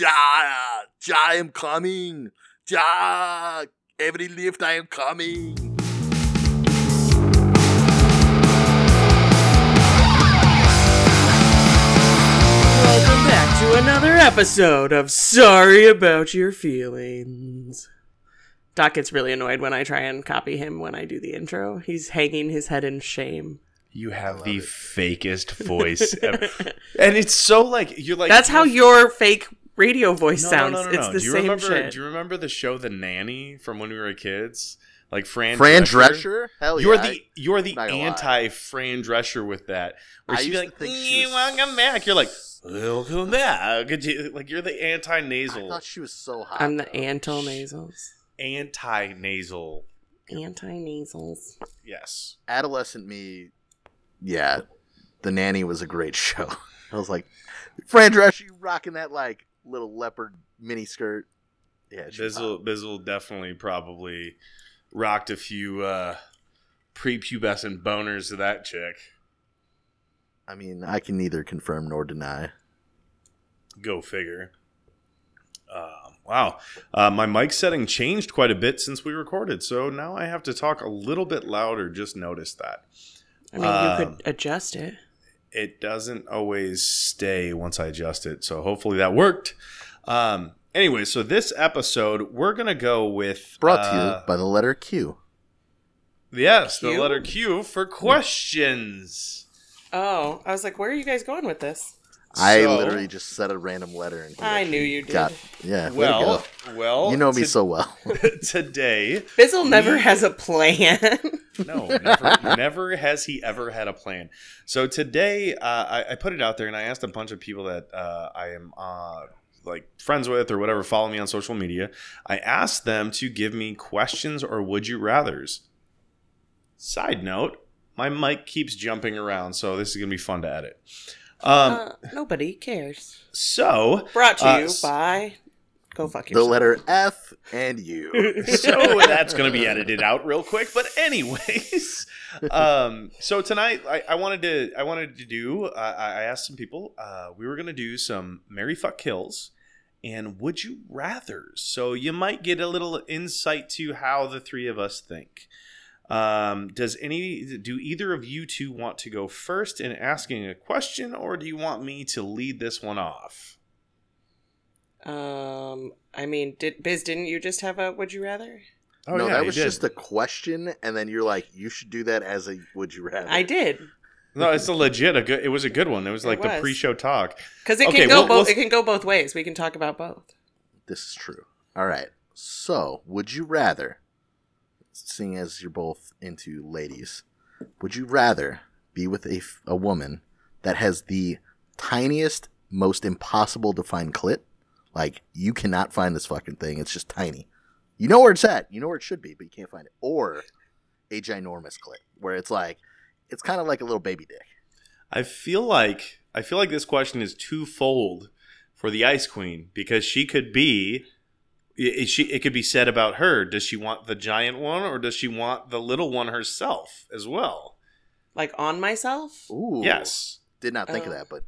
Ja, Ja, I am coming. Ja, every lift I am coming. Welcome back to another episode of Sorry About Your Feelings. Doc gets really annoyed when I try and copy him when I do the intro. He's hanging his head in shame. You have the fakest voice ever. And it's so like, you're like... That's how your fake radio voice sounds. No. It's the same shit. Do you remember the show The Nanny from when we were kids? Like Fran Drescher? Hell yeah. You're the anti-Fran Drescher with that. Where I used to think she was... Welcome back. You're like... Welcome back. Like, you're the anti-nasal. I thought she was so hot. I'm the anti-nasals. Anti-nasal. Anti-nasals. Yes. Adolescent me. Yeah. The Nanny was a great show. I was like, Fran Drescher, you rocking that, like, little leopard miniskirt. Yeah. Bizzle definitely probably rocked a few prepubescent boners to that chick. I mean, I can neither confirm nor deny. Go figure. Wow. My mic setting changed quite a bit since we recorded, so now I have to talk a little bit louder. Just notice that. I mean, you could adjust it. It doesn't always stay once I adjust it, so hopefully that worked. Anyway, so this episode, we're going to go with... Brought to you by the letter Q. Yes, the letter Q for questions. Oh, I was like, where are you guys going with this? I literally just said a random letter. And I knew you did. Yeah. Well. You know me so well. Today. Bizzle never has a plan. No, never has he ever had a plan. So today, I put it out there and I asked a bunch of people that I am like friends with or whatever, follow me on social media. I asked them to give me questions or would you rathers. Side note. My mic keeps jumping around, so this is going to be fun to edit. Nobody cares. So. Brought to you by. Go fuck yourself. The letter F and U. So that's going to be edited out real quick. But anyways. So tonight I asked some people. We were going to do some Mary Fuck Kills and Would You Rathers. So you might get a little insight to how the three of us think. Do either of you two want to go first in asking a question, or do you want me to lead this one off? I mean, Biz, didn't you just have a would you rather? Oh, no, yeah, that was just a question, and then you're like, you should do that as a would you rather. I did. No, it's it was a good one. It was like the pre-show talk. Because it can go both ways. We can talk about both. This is true. All right. So, would you rather... Seeing as you're both into ladies, would you rather be with a woman that has the tiniest, most impossible to find clit? Like, you cannot find this fucking thing. It's just tiny. You know where it's at. You know where it should be, but you can't find it. Or a ginormous clit where it's like, it's kind of like a little baby dick. I feel like this question is twofold for the Ice Queen because she could be... It could be said about her. Does she want the giant one or does she want the little one herself as well? Like on myself? Ooh. Yes. Did not think of that, but.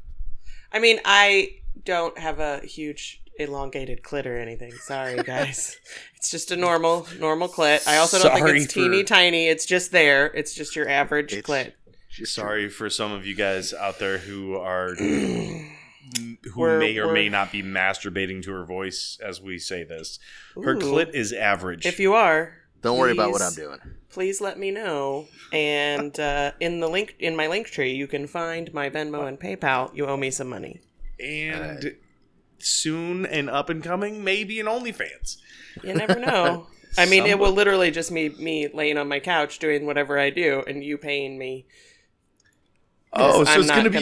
I mean, I don't have a huge elongated clit or anything. Sorry, guys. It's just a normal clit. I also don't think it's teeny tiny. It's just there. It's just your average clit. Sorry for some of you guys out there who are... who may not be masturbating to her voice as we say this. Her clit is average. If you are, don't worry about what I'm doing. Please let me know. And in my link tree, you can find my Venmo and PayPal. You owe me some money. And soon and up and coming, maybe an OnlyFans. You never know. I mean, it will literally just be me laying on my couch doing whatever I do, and you paying me. Oh, so it's not an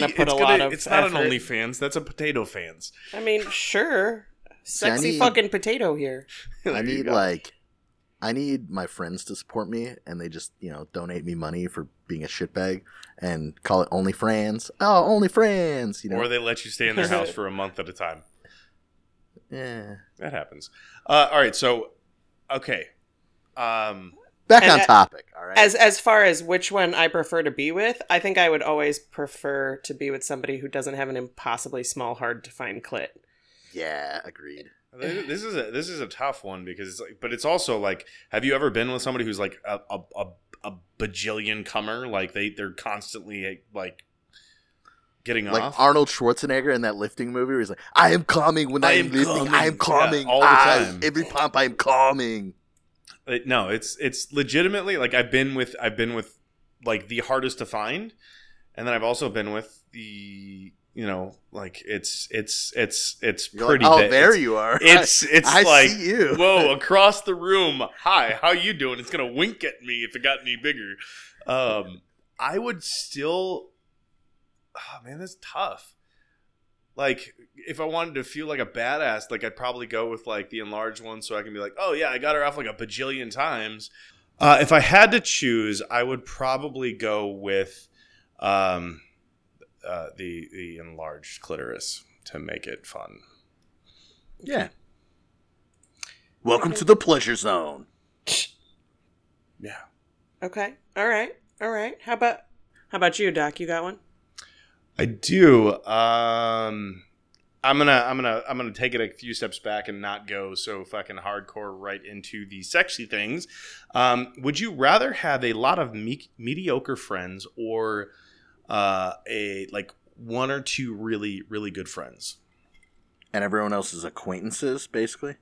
OnlyFans. That's a PotatoFans. I mean, sure. Sexy fucking potato here. I need my friends to support me, and they just, donate me money for being a shitbag and call it OnlyFriends. Oh, OnlyFriends. Or they let you stay in their house for a month at a time. Yeah. That happens. All right, so, okay. Back on topic, all right? As far as which one I prefer to be with, I think I would always prefer to be with somebody who doesn't have an impossibly small, hard-to-find clit. Yeah, agreed. This is a tough one because it's like, but it's also like, have you ever been with somebody who's like a bajillion comer? Like they're constantly like getting like off. Like Arnold Schwarzenegger in that lifting movie where he's like, I am calming when I am lifting. Calming. I am calming. Yeah, all the time. Every pump I am calming. No, it's legitimately like I've been with like the hardest to find. And then I've also been with the, you know, like it's you're pretty like, oh, there you are. It's I like see you. Whoa, across the room. Hi, how you doing? It's gonna wink at me if it got any bigger. I would still. Oh man, that's tough. Like if I wanted to feel like a badass, like I'd probably go with like the enlarged one, so I can be like, oh yeah, I got her off like a bajillion times. If I had to choose, I would probably go with. The enlarged clitoris to make it fun. Yeah. Welcome to the pleasure zone. Yeah. Okay. All right. How about you, Doc? You got one? I do. I'm gonna take it a few steps back and not go so fucking hardcore right into the sexy things. Would you rather have a lot of mediocre friends or a like one or two really, really good friends, and everyone else is acquaintances, basically?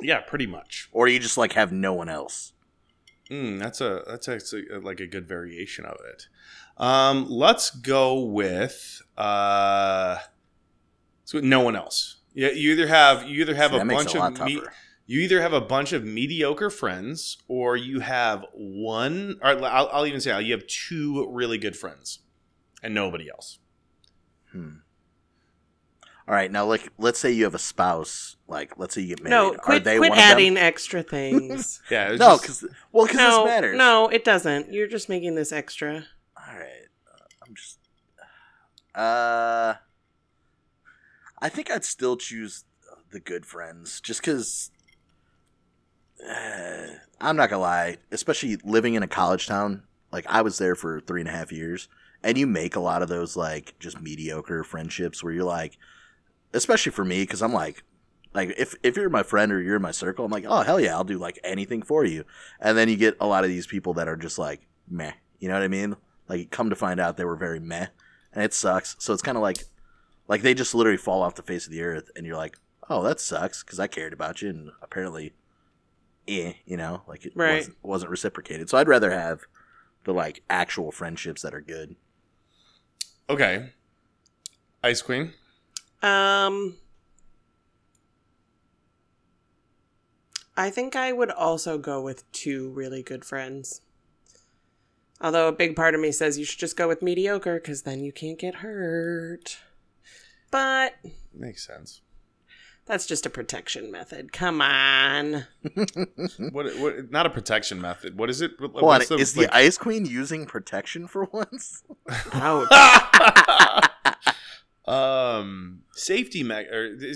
Yeah, pretty much. Or you just like have no one else. That's like a good variation of it. Let's go with no one else. Yeah, you either have so a bunch of you either have a bunch of mediocre friends, or you have one, or I'll even say you have two really good friends and nobody else. All right. Now, like, let's say you have a spouse. Like, let's say you get married. No, quit adding extra things. Yeah. No, because this matters. No, it doesn't. You're just making this extra. All right. I'm just. I think I'd still choose the good friends just because. I'm not gonna lie, especially living in a college town, like I was there for 3.5 years, and you make a lot of those like just mediocre friendships where you're like, especially for me, because I'm like if you're my friend or you're in my circle, I'm like, oh hell yeah, I'll do like anything for you. And then you get a lot of these people that are just like meh, you know what I mean? Like come to find out they were very meh, and it sucks. So it's kind of like they just literally fall off the face of the earth, and you're like, oh that sucks, because I cared about you, and apparently. You know, like it right. wasn't reciprocated. So I'd rather have the like actual friendships that are good. Okay. Ice Queen. I think I would also go with two really good friends. Although a big part of me says you should just go with mediocre because then you can't get hurt. But makes sense. That's just a protection method. Come on. What? Not a protection method. What is it? Hold on, is the Ice Queen using protection for once? Ouch. Is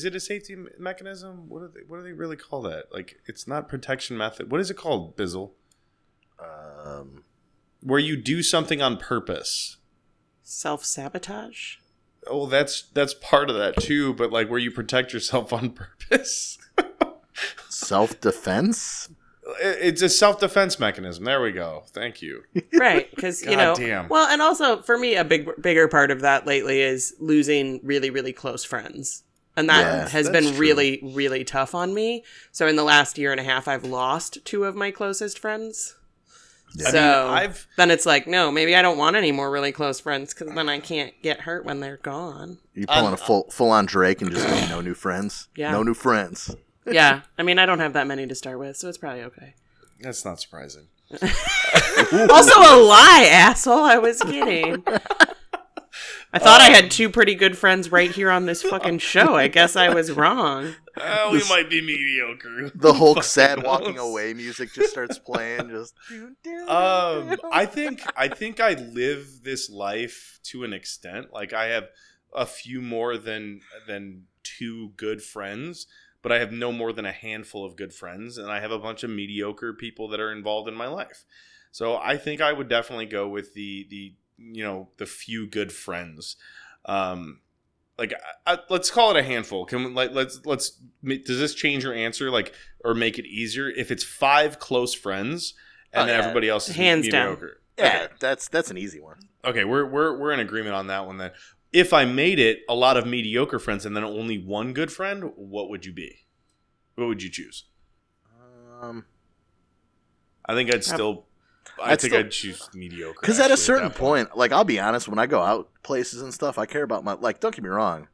it a safety mechanism? What do they really call that? Like, it's not protection method. What is it called, Bizzle? Where you do something on purpose. Self-sabotage? Oh, that's part of that too, but like where you protect yourself on purpose. Self-defense? It's a self-defense mechanism. There we go. Thank you. Right, because you know. Damn. Well, and also for me, a bigger part of that lately is losing really, really close friends, and that has been true. Really, really tough on me. So in the last 1.5 years, I've lost two of my closest friends. Yeah. So I mean, then it's like, no, maybe I don't want any more really close friends because then I can't get hurt when they're gone. You pull on a full-on Drake and just go, no new friends. Yeah. No new friends. Yeah. I mean, I don't have that many to start with, so it's probably okay. That's not surprising. Also a lie, asshole. I was kidding. I thought I had two pretty good friends right here on this fucking show. I guess I was wrong. We might be mediocre. The Hulk sad walking away music just starts playing. Just I think I live this life to an extent. Like I have a few more than two good friends, but I have no more than a handful of good friends, and I have a bunch of mediocre people that are involved in my life. So I think I would definitely go with the few good friends. like, let's call it a handful. Can we, like, let's does this change your answer, like, or make it easier if it's 5 close friends and then everybody else is hands mediocre? Down. Yeah, okay. that's an easy one. Okay, we're in agreement on that one then. If I made it a lot of mediocre friends and then only one good friend, what would you be? What would you choose? I think I'd choose mediocre. Because at a certain point, like, I'll be honest, when I go out places and stuff, I care about my, like, don't get me wrong.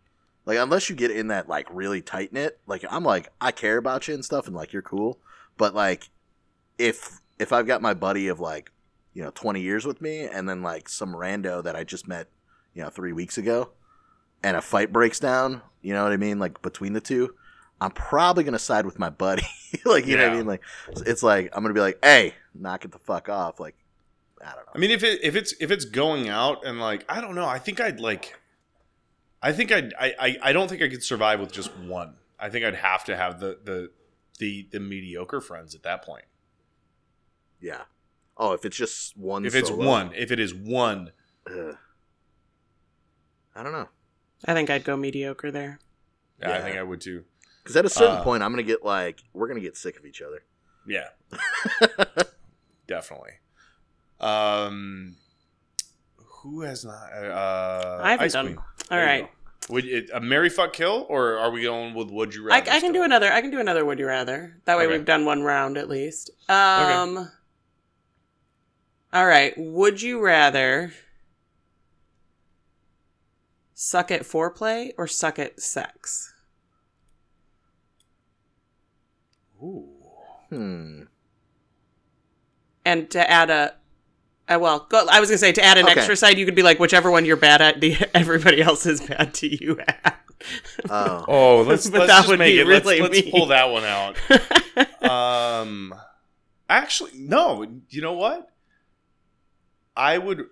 Like, unless you get in that, like, really tight knit, like, I'm like, I care about you and stuff and, like, you're cool. But, like, if I've got my buddy of, like, you know, 20 years with me and then, like, some rando that I just met, you know, 3 weeks ago, and a fight breaks down, you know what I mean? Like, between the two, I'm probably going to side with my buddy. Like, you know what I mean? Like, it's like, I'm going to be like, hey, knock it the fuck off. Like, I don't know. I mean, if it's going out and, like, I don't know. I think I'd like, I don't think I could survive with just one. I think I'd have to have the mediocre friends at that point. Yeah. Oh, if it's just one. If it is one. Ugh. I don't know. I think I'd go mediocre there. Yeah, I think I would too. Because at a certain point, I'm going to get like, we're going to get sick of each other. Yeah. Definitely. Who has not? I haven't done. Queen. All there right. Would it, a Mary Fuck Kill, or are we going with Would You Rather? I can do another. I can do another Would You Rather. That way we've done one round at least. Okay. All right. Would you rather suck at foreplay or suck at sex? Ooh. And to add I was going to say, to add an extra side, you could be like, whichever one you're bad at, everybody else is bad to you at. Oh, let's just make it. Really let's pull that one out. Actually, no. You know what? I'm going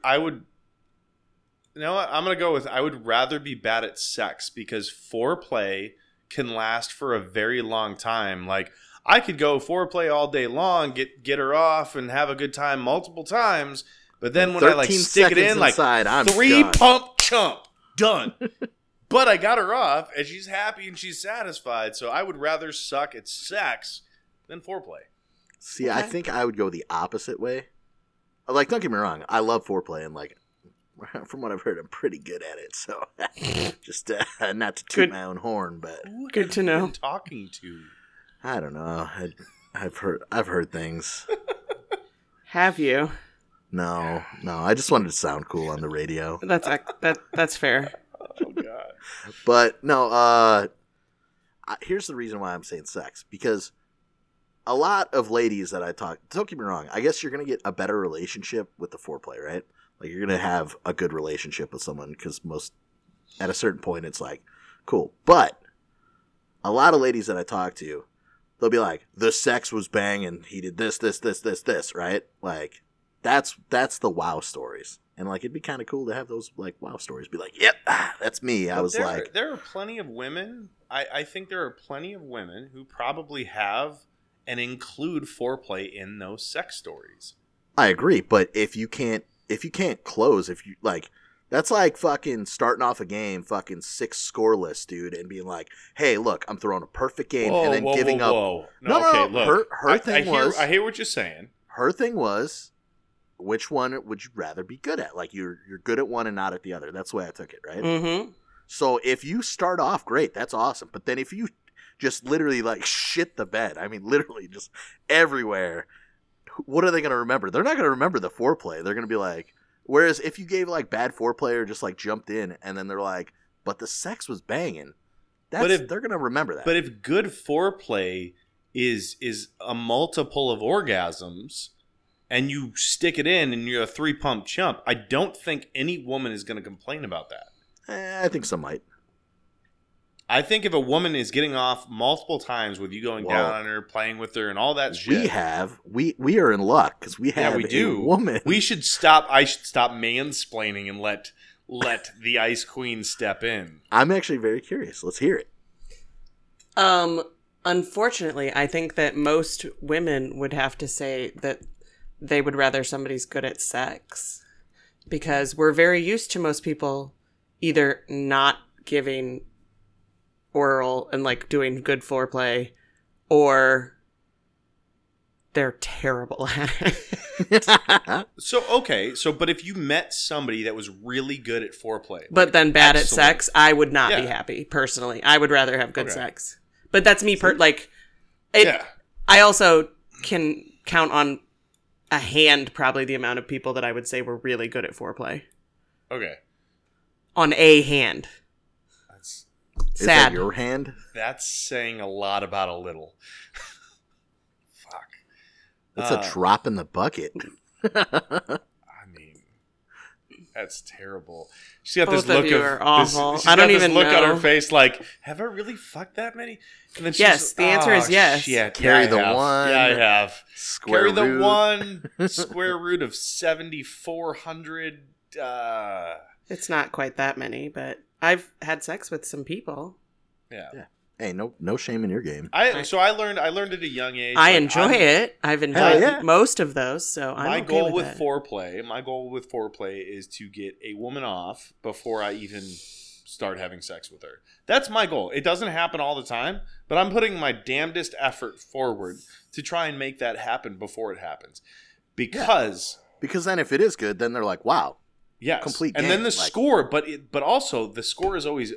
to go with, I would rather be bad at sex, because foreplay can last for a very long time. Like, I could go foreplay all day long, get her off, and have a good time multiple times. But then when I like stick it in, inside, like 3 done. Pump chump done. But I got her off, and she's happy and she's satisfied. So I would rather suck at sex than foreplay. See, okay. I think I would go the opposite way. Like, don't get me wrong, I love foreplay, and like, from what I've heard, I'm pretty good at it. So just not to toot my own horn, but good to know. Talking to. I don't know. I've heard things. Have you? No. I just wanted to sound cool on the radio. That's fair. Oh god. But no. Here's the reason why I'm saying sex, because a lot of ladies that I talk, don't get me wrong, I guess you're gonna get a better relationship with the foreplay, right? Like, you're gonna have a good relationship with someone because at a certain point, it's like, cool. But a lot of ladies that I talk to, they'll be like, the sex was banging. He did this, right? Like, that's the wow stories. And, like, it'd be kind of cool to have those, like, wow stories. Be like, yep, that's me. There are plenty of women. I think there are plenty of women who probably have and include foreplay in those sex stories. I agree. But if you can't close, if you, like, that's like fucking starting off a game, fucking 6 scoreless, dude, and being like, "Hey, look, I'm throwing a perfect game," and then giving up. No. Look, I hear what you're saying. Her thing was, which one would you rather be good at? Like, you're good at one and not at the other. That's the way I took it, right? Mm-hmm. So if you start off great, that's awesome. But then if you just literally like shit the bed, I mean, literally just everywhere, what are they going to remember? They're not going to remember the foreplay. They're going to be like. Whereas if you gave, like, bad foreplay or just, like, jumped in and then they're like, but the sex was banging, they're going to remember that. But if good foreplay is a multiple of orgasms and you stick it in and you're a 3-pump chump, I don't think any woman is going to complain about that. I think some might. I think if a woman is getting off multiple times with you going down on her, playing with her, and all that shit. We are in luck because we have a woman. We should stop. I should stop mansplaining and let the Ice Queen step in. I'm actually very curious. Let's hear it. Unfortunately, I think that most women would have to say that they would rather somebody's good at sex, because we're very used to most people either not giving oral and like doing good foreplay, or they're terrible at it. But if you met somebody that was really good at foreplay, but like, then bad at sex, I would not be happy personally. I would rather have good sex, but that's me. I also can count on a hand probably the amount of people that I would say were really good at foreplay. Okay. On a hand. That's sad. Is that your hand? That's saying a lot about a little. Fuck. That's a drop in the bucket. I mean, that's terrible. She's got this look of awful. She's got this look on her face like, have I really fucked that many? And then she's the answer is yes. Shit. Carry the one. Yeah, I have. Square root of 7,400. It's not quite that many, but I've had sex with some people. Yeah. Hey, no shame in your game. I learned at a young age. I enjoy it. I've enjoyed most of those, so I'm okay with that. My goal with foreplay is to get a woman off before I even start having sex with her. That's my goal. It doesn't happen all the time, but I'm putting my damnedest effort forward to try and make that happen before it happens. Because then if it is good, then they're like, wow. Yes. Complete game. And then the score, but also the score is always,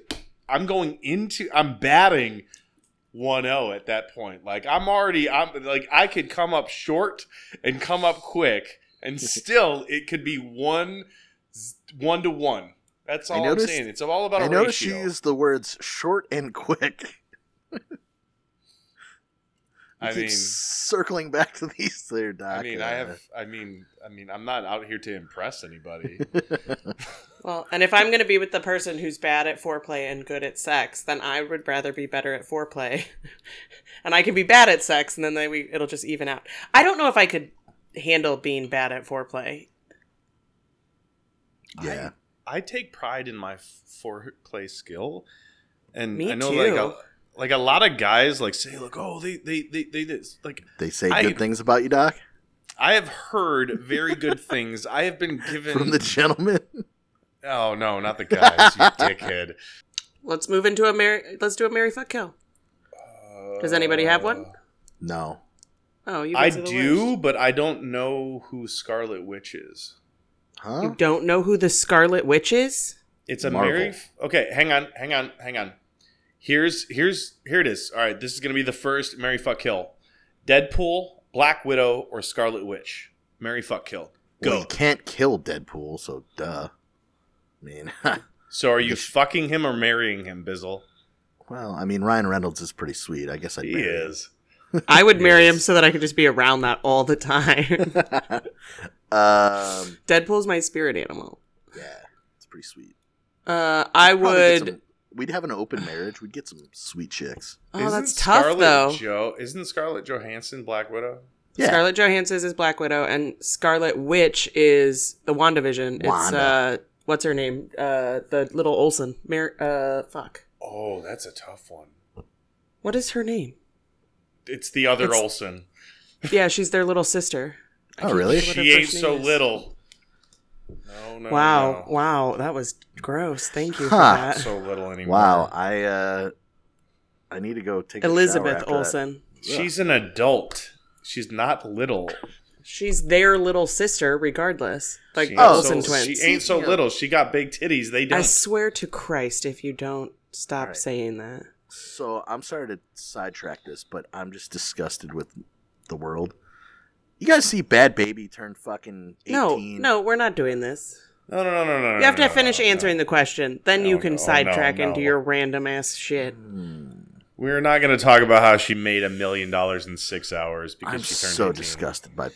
I'm batting 1-0 at that point. Like I could come up short and come up quick and still it could be 1-1. That's all I'm saying. It's all about a ratio. I noticed she used the words short and quick. Circling back to these there, Doc. I'm not out here to impress anybody. Well, and if I'm going to be with the person who's bad at foreplay and good at sex, then I would rather be better at foreplay. And I can be bad at sex, and then it'll just even out. I don't know if I could handle being bad at foreplay. Yeah. I take pride in my foreplay skill. And me I know, too. Like a lot of guys like say like, oh, they say good things about you, Doc. I have heard very good things. I have been given from the gentleman. Oh no, not the guys, you dickhead. Let's move into let's do a Mary Fuck Kill. Does anybody have one? No. Oh, but I don't know who Scarlet Witch is. Huh? You don't know who the Scarlet Witch is? It's a Marvel. Okay, hang on. Here it is. All right, this is going to be the first Marry, Fuck, Kill. Deadpool, Black Widow, or Scarlet Witch. Marry, Fuck, Kill. Go. Well, you can't kill Deadpool, so duh. I mean. So are you fucking him or marrying him, Bizzle? Well, I mean, Ryan Reynolds is pretty sweet. I guess I'd marry him. He is. I would marry him so that I could just be around that all the time. Deadpool's my spirit animal. Yeah, it's pretty sweet. We'd have an open marriage. We'd get some sweet chicks. Oh, that's tough, though. Isn't Scarlett Johansson Black Widow? Yeah. Scarlett Johansson is Black Widow, and Scarlet Witch is the WandaVision. It's, what's her name? The little Olsen. Fuck. Oh, that's a tough one. What is her name? It's the other Olsen. Yeah, she's their little sister. Oh, really? She ain't so little. No. Wow, that was gross. Thank you for that. So little anymore. Wow, I need to go take Elizabeth a Olsen. That. She's an adult. She's not little. She's their little sister, regardless. Like Olsen twins. She ain't so little. She got big titties. They don't. I swear to Christ, if you don't stop saying that. So I'm sorry to sidetrack this, but I'm just disgusted with the world. You guys see Bhad Bhabie turn fucking 18? No, we're not doing this. No. You have to finish answering the question. Then you can sidetrack into your random ass shit. We're not going to talk about how she made $1 million in 6 hours because she turned 18. I'm so disgusted by...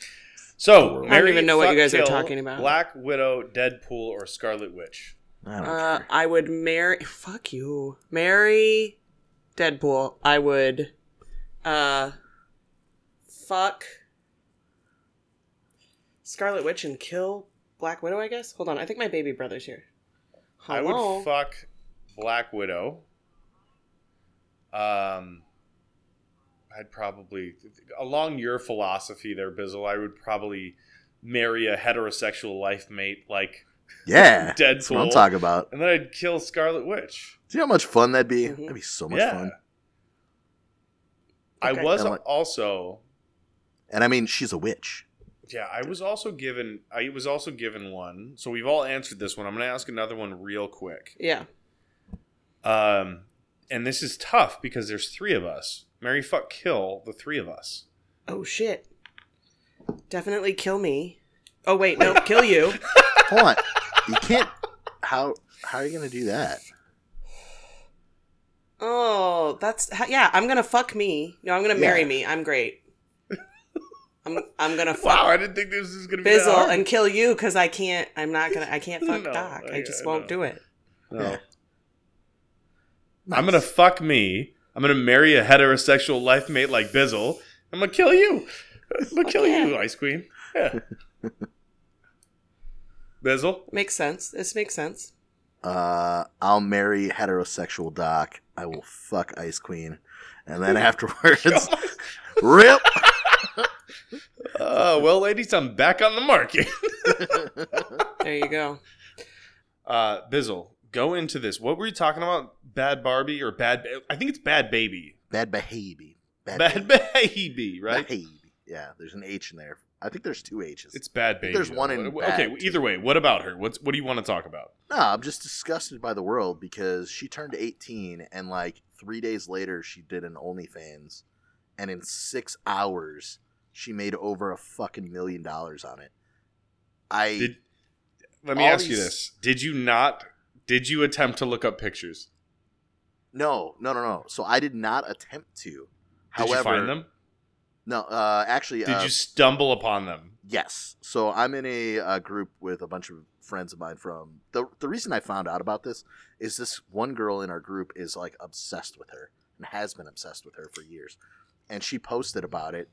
So, I don't even know what you guys are talking about. Black Widow, Deadpool, or Scarlet Witch? I don't care. I would marry... Fuck you. Marry Deadpool. I would... fuck... Scarlet Witch and kill Black Widow, I guess? Hold on, I think my baby brother's here. Hello? I would fuck Black Widow. I'd probably... Along your philosophy there, Bizzle, I would probably marry a heterosexual life mate like Yeah. Deadpool. That's what I'm talking about. And then I'd kill Scarlet Witch. See how much fun that'd be? Mm-hmm. That'd be so much fun. Okay. I was also... And I mean, she's a witch. Yeah, I was also given one. So we've all answered this one. I'm going to ask another one real quick. Yeah. And this is tough because there's three of us. Marry, fuck, kill the three of us. Oh, shit. Definitely kill me. Oh, wait, no, kill you. Hold on. You can't... How are you going to do that? Oh, that's... Yeah, I'm going to fuck me. No, I'm going to marry me. I'm great. I'm gonna fuck. Wow, I didn't think this was gonna be Bizzle that hard. And kill you because I can't. I can't fuck Doc. I just won't do it. No. Yeah. Nice. I'm gonna fuck me. I'm gonna marry a heterosexual life mate like Bizzle. I'm gonna kill you. I'm gonna kill you, Ice Queen. Yeah. Bizzle. Makes sense. This makes sense. I'll marry heterosexual Doc. I will fuck Ice Queen, and then afterwards, rip. Well, ladies, I'm back on the market. There you go. Bizzle, go into this. What were you talking about? Bhad Bhabie or Bhad? I think it's Bhad Bhabie. Bhad Bhabie. Bhad Bhabie, right? Bhabie. Yeah, there's an H in there. I think there's two H's. It's Bhad Bhabie. There's one in. Okay, either way, what about her? What do you want to talk about? No, I'm just disgusted by the world because she turned 18 and like 3 days later she did an OnlyFans, and in 6 hours. She made over a fucking $1 million on it. Let me ask you this. Did you attempt to look up pictures? No. So I did not attempt to. However, you find them? No, actually. Did you stumble upon them? Yes. So I'm in a group with a bunch of friends of mine from. The reason I found out about this is this one girl in our group is like obsessed with her and has been obsessed with her for years. And she posted about it.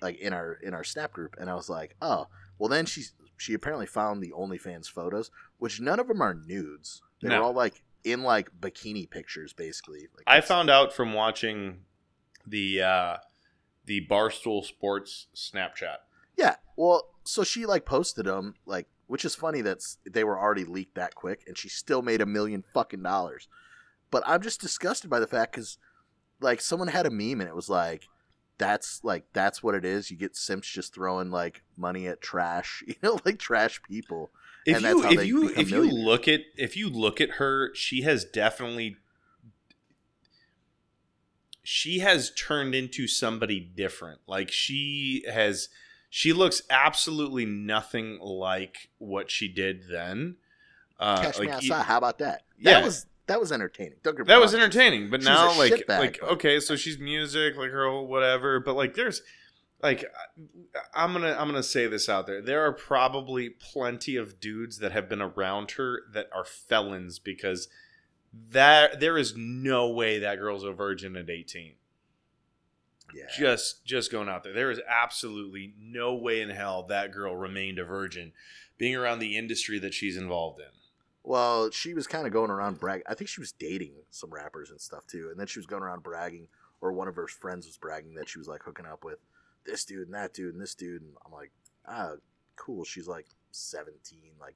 Like in our Snap group, and I was like, oh, well then she apparently found the OnlyFans photos, which none of them are nudes. They're all like in like bikini pictures, basically. Like I found out from watching the Barstool Sports Snapchat. Yeah, well, so she like posted them, like, which is funny that they were already leaked that quick, and she still made $1 million fucking. But I'm just disgusted by the fact because like someone had a meme and it was like. That's what it is. You get simps just throwing like money at trash, like trash people. If you look at her, she has turned into somebody different. Like she looks absolutely nothing like what she did then. Catch me outside. How about that? Yeah. That was entertaining. Don't get me wrong. That was entertaining, but now okay, so she's music, like her whole whatever, but like there's like I'm going to say this out there. There are probably plenty of dudes that have been around her that are felons because that there is no way that girl's a virgin at 18. Yeah. Just going out there. There is absolutely no way in hell that girl remained a virgin being around the industry that she's involved in. Well, she was kind of going around bragging. I think she was dating some rappers and stuff, too. And then she was going around bragging, or one of her friends was bragging that she was, like, hooking up with this dude and that dude and this dude. And I'm like, cool. She's, like, 17. Like,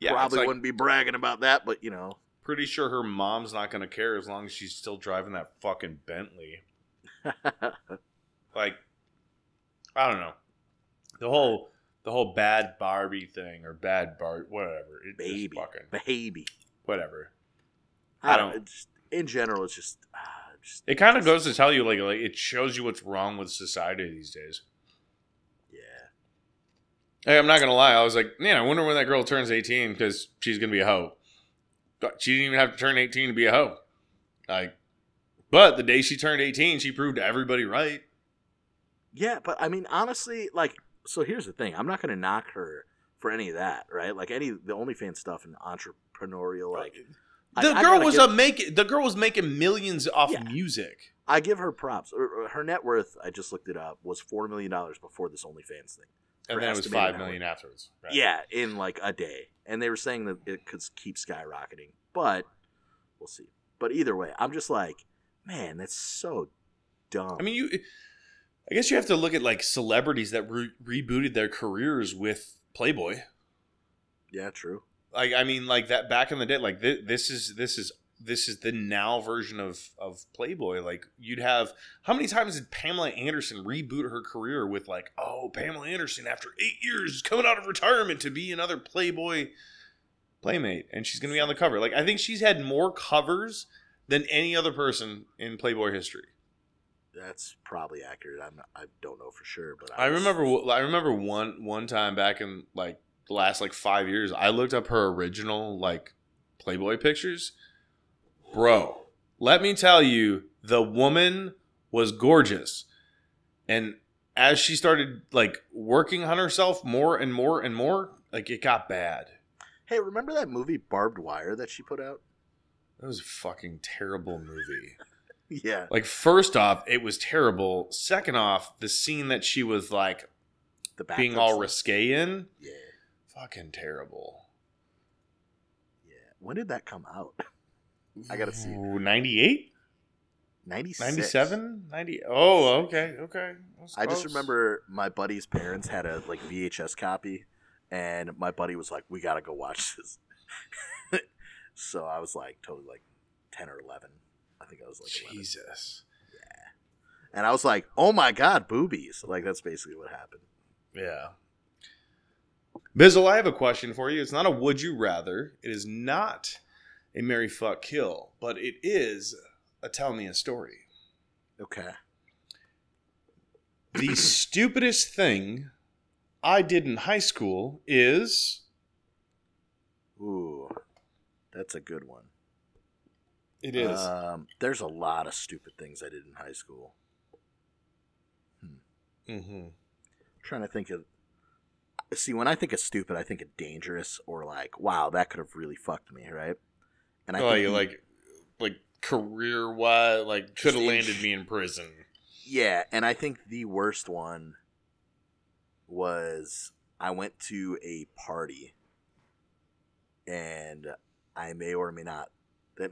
yeah, probably wouldn't be bragging about that, but, Pretty sure her mom's not going to care as long as she's still driving that fucking Bentley. Like, I don't know. The whole Bhad Bhabie thing or whatever. It's Bhabie. Bhabie. Whatever. I don't. In general, it's just. It kind of goes to tell you, like, it shows you what's wrong with society these days. Yeah. Hey, I'm not going to lie. I was like, man, I wonder when that girl turns 18 because she's going to be a hoe. But she didn't even have to turn 18 to be a hoe. Like, but the day she turned 18, she proved everybody right. Yeah, but I mean, honestly, like. So here's the thing. I'm not going to knock her for any of that, right? Like the OnlyFans stuff and entrepreneurial, like the girl was making millions off music. I give her props. Her net worth, I just looked it up, was $4 million before this OnlyFans thing, and then it was $5 million afterwards. Right? Yeah, in like a day, and they were saying that it could keep skyrocketing, but we'll see. But either way, I'm just like, man, that's so dumb. I mean, I guess you have to look at like celebrities that rebooted their careers with Playboy. Yeah, true. Like, I mean, like that back in the day, like this is the now version of Playboy. Like, you'd have, how many times did Pamela Anderson reboot her career with like, oh, Pamela Anderson after 8 years is coming out of retirement to be another Playboy playmate, and she's going to be on the cover. Like, I think she's had more covers than any other person in Playboy history. That's probably accurate. I don't know for sure, but I remember one time back in like the last like 5 years, I looked up her original like Playboy pictures. Bro, let me tell you, the woman was gorgeous. And as she started like working on herself more and more and more, like it got bad. Hey, remember that movie Barbed Wire that she put out? That was a fucking terrible movie. Yeah. Like, first off, it was terrible. Second off, the scene that she was like being all risque in. Yeah. Fucking terrible. Yeah. When did that come out? I gotta see. 98? 96? 97? 90? Oh, okay. Okay. I just remember my buddy's parents had a like VHS copy, and my buddy was like, we gotta go watch this. So I was like totally like 10 or 11. I think I was like 11. Jesus. Yeah. And I was like, oh my God, boobies. Like, that's basically what happened. Yeah. Bizzle, I have a question for you. It's not a would you rather. It is not a marry, fuck, kill, but it is a tell me a story. Okay. The stupidest thing I did in high school is... Ooh, that's a good one. It is. There's a lot of stupid things I did in high school. I'm trying to think of... See, when I think of stupid, I think of dangerous or like, wow, that could have really fucked me, right? And I think like career-wise, like could have landed me in prison. Yeah, and I think the worst one was I went to a party, and I may or may not.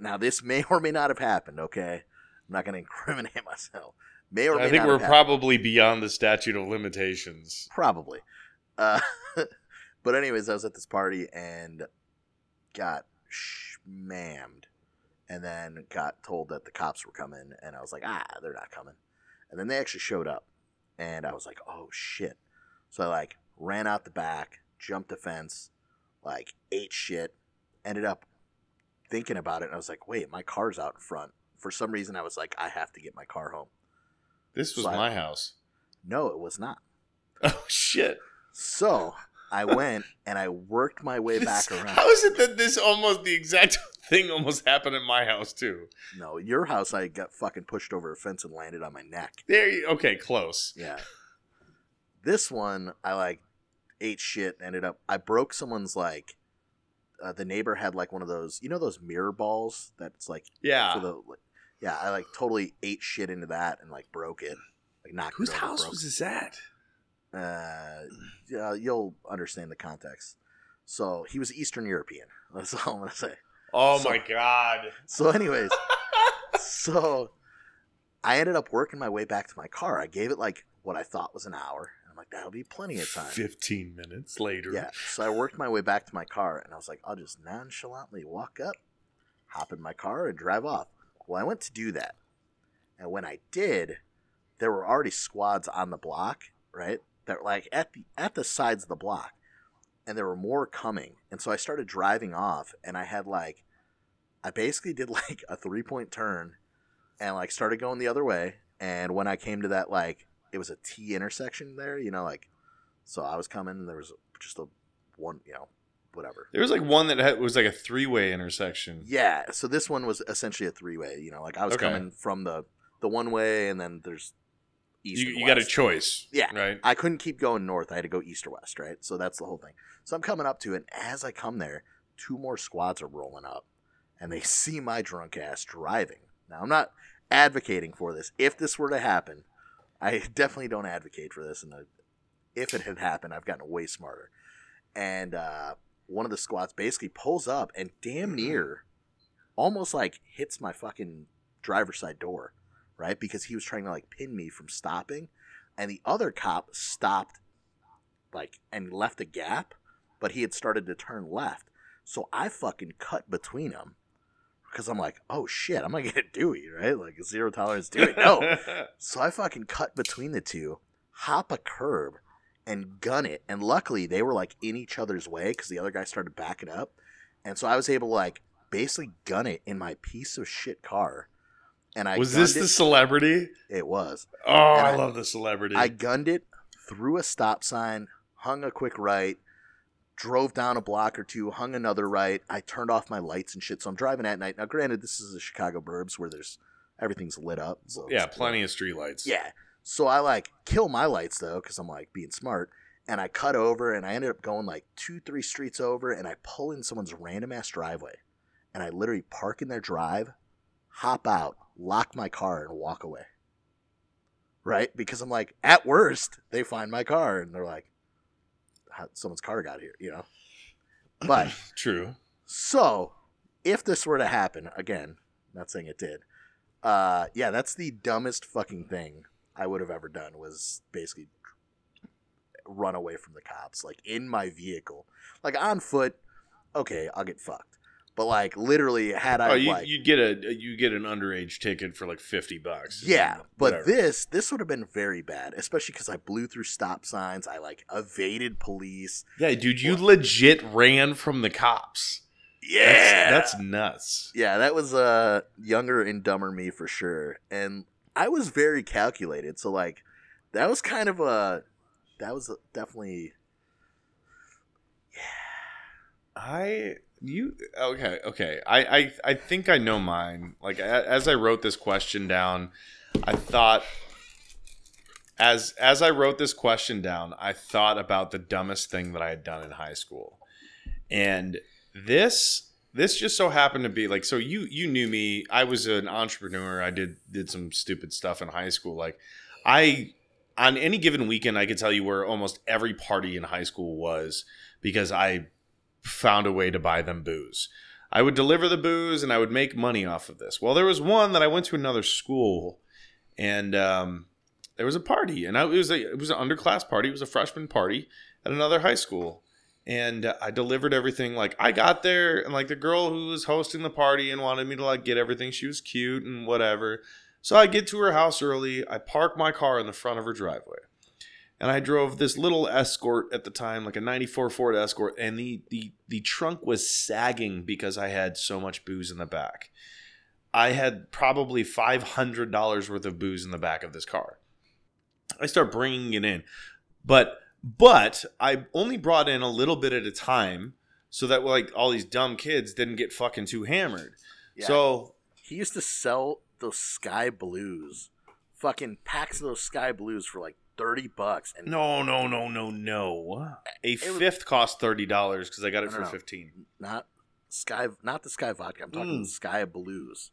Now, this may or may not have happened, okay? I'm not going to incriminate myself. May or may not have happened. I think we're probably beyond the statute of limitations. Probably. But anyways, I was at this party and got shmammed, and then got told that the cops were coming, and I was like, they're not coming. And then they actually showed up, and I was like, oh shit. So I like ran out the back, jumped the fence, like ate shit, ended up thinking about it, and I was like, wait, my car's out in front. For some reason I was like, I have to get my car home. This was my house. No, it was not. Oh shit. So I went and I worked my way back around. How is it that this almost the exact thing almost happened in my house too? No, your house I got fucking pushed over a fence and landed on my neck. Okay, close. Yeah. This one I like ate shit, ended up I broke someone's like the neighbor had like one of those, you know, those mirror balls that's like I like totally ate shit into that and like broke it. Like knocked it over. Whose house was this at? You'll understand the context. So he was Eastern European. That's all I'm gonna say. Oh my God. So anyways, so I ended up working my way back to my car. I gave it like what I thought was an hour. I'm like, that'll be plenty of time. 15 minutes later. Yeah. So I worked my way back to my car, and I was like, I'll just nonchalantly walk up, hop in my car, and drive off. Well, I went to do that. And when I did, there were already squads on the block, right? They're like at the sides of the block, and there were more coming. And so I started driving off, and I had like, I basically did like a 3-point turn and like started going the other way. And when I came to that, like it was a T intersection there, you know, like, so I was coming and there was just a one, you know, whatever. There was like one that was like a 3-way intersection. Yeah. So this one was essentially a 3-way, you know, like I was coming from the one way, and then there's, you got a choice. Yeah. Right. I couldn't keep going north. I had to go east or west, right? So that's the whole thing. So I'm coming up to it, and as I come there, 2 more squads are rolling up, and they see my drunk ass driving. Now, I'm not advocating for this. If this were to happen, I definitely don't advocate for this. And if it had happened, I've gotten way smarter. And one of the squads basically pulls up and damn near almost like hits my fucking driver's side door. Right, because he was trying to like pin me from stopping, and the other cop stopped, like, and left a gap, but he had started to turn left. So I fucking cut between them because I'm like, oh shit, I'm going to get Dewey, right? Like zero tolerance Dewey. No. So I fucking cut between the two, hop a curb, and gun it. And luckily they were like in each other's way because the other guy started backing up. And so I was able to like basically gun it in my piece of shit car. And I was this the celebrity? It was. Oh, I love the celebrity. I gunned it through a stop sign, hung a quick right, drove down a block or two, hung another right. I turned off my lights and shit, so I'm driving at night. Now, granted, this is the Chicago burbs where there's everything's lit up. So yeah, plenty of street lights. Yeah. So I, like, kill my lights, though, because I'm, like, being smart. And I cut over, and I ended up going, like, 2-3 streets over, and I pull in someone's random-ass driveway. And I literally park in their drive, hop out, lock my car, and walk away. Right? Because I'm like, at worst, they find my car, and they're like, someone's car got here, you know? But true. So, if this were to happen, again, not saying it did, yeah, that's the dumbest fucking thing I would have ever done was basically run away from the cops, like, in my vehicle. Like, on foot, okay, I'll get fucked. But, like, literally, had I, you'd get an underage ticket for, like, $50. Yeah, but this would have been very bad, especially because I blew through stop signs. I, like, evaded police. Yeah, dude, you legit ran from the cops. Yeah. That's nuts. Yeah, that was younger and dumber me for sure. And I was very calculated. So, like, that was kind of a – that was definitely – yeah. Okay. I think I know mine. Like, as I wrote this question down, I thought about the dumbest thing that I had done in high school. And this just so happened to be like, so you knew me. I was an entrepreneur. I did some stupid stuff in high school. Like, on any given weekend, I could tell you where almost every party in high school was because I found a way to buy them booze. I would deliver the booze and I would make money off of this. Well, there was one that I went to another school and there was a party and it was an underclass party. It was a freshman party at another high school. And I delivered everything. Like, I got there and like the girl who was hosting the party and wanted me to like get everything. She was cute and whatever. So I get to her house early. I park my car in the front of her driveway. And I drove this little Escort at the time, like a 94 Ford Escort, and the trunk was sagging because I had so much booze in the back. I had probably $500 worth of booze in the back of this car. I start bringing it in, but I only brought in a little bit at a time so that like all these dumb kids didn't get fucking too hammered. Yeah. So he used to sell those Sky Blues, fucking packs of those Sky Blues for like $30. And no. Fifth cost $30 because I got it for 15. Not the Sky Vodka. I'm talking Sky Blues.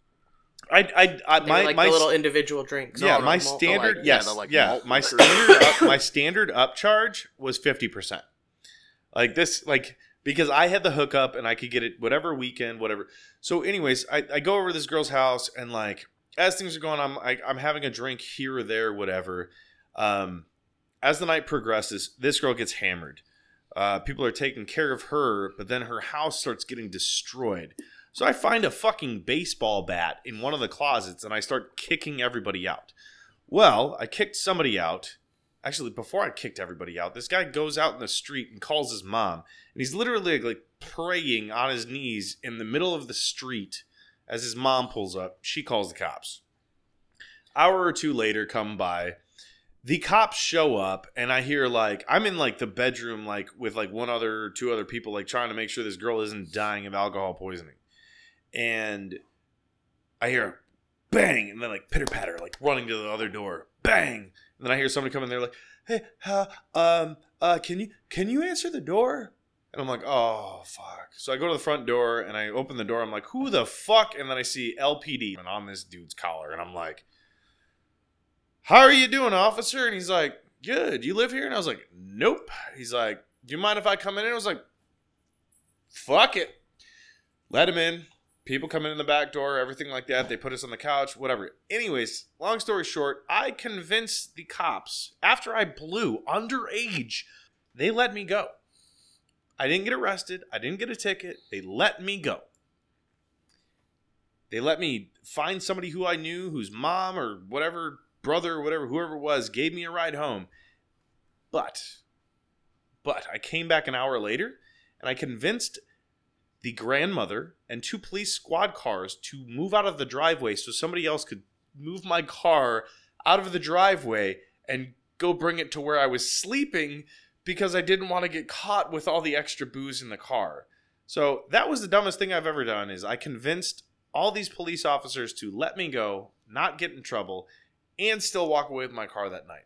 My little individual drinks. Yeah, my standard. Yes, yeah. My standard upcharge was 50%. Like this, like because I had the hookup and I could get it whatever weekend, whatever. So, anyways, I go over to this girl's house and like as things are going, I'm having a drink here or there, whatever. As the night progresses, this girl gets hammered. People are taking care of her, but then her house starts getting destroyed. So I find a fucking baseball bat in one of the closets and I start kicking everybody out. Well, I kicked somebody out. Actually, before I kicked everybody out, this guy goes out in the street and calls his mom. And he's literally like praying on his knees in the middle of the street as his mom pulls up. She calls the cops. Hour or two later, come by. The cops show up and I hear like, I'm in like the bedroom, like with like two other people, like trying to make sure this girl isn't dying of alcohol poisoning. And I hear a bang and then like pitter patter, like running to the other door, bang. And then I hear somebody come in there like, hey, can you answer the door? And I'm like, oh fuck. So I go to the front door and I open the door. I'm like, who the fuck? And then I see LPD and on this dude's collar. And I'm like, how are you doing, officer? And he's like, good. You live here? And I was like, nope. He's like, do you mind if I come in? And I was like, fuck it. Let him in. People come in the back door, everything like that. They put us on the couch, whatever. Anyways, long story short, I convinced the cops, after I blew underage, they let me go. I didn't get arrested. I didn't get a ticket. They let me go. They let me find somebody who I knew, whose mom or whatever, brother or whatever, whoever it was, gave me a ride home. But I came back an hour later, and I convinced the grandmother and 2 police squad cars to move out of the driveway so somebody else could move my car out of the driveway and go bring it to where I was sleeping because I didn't want to get caught with all the extra booze in the car. So that was the dumbest thing I've ever done, is I convinced all these police officers to let me go, not get in trouble, and still walk away with my car that night.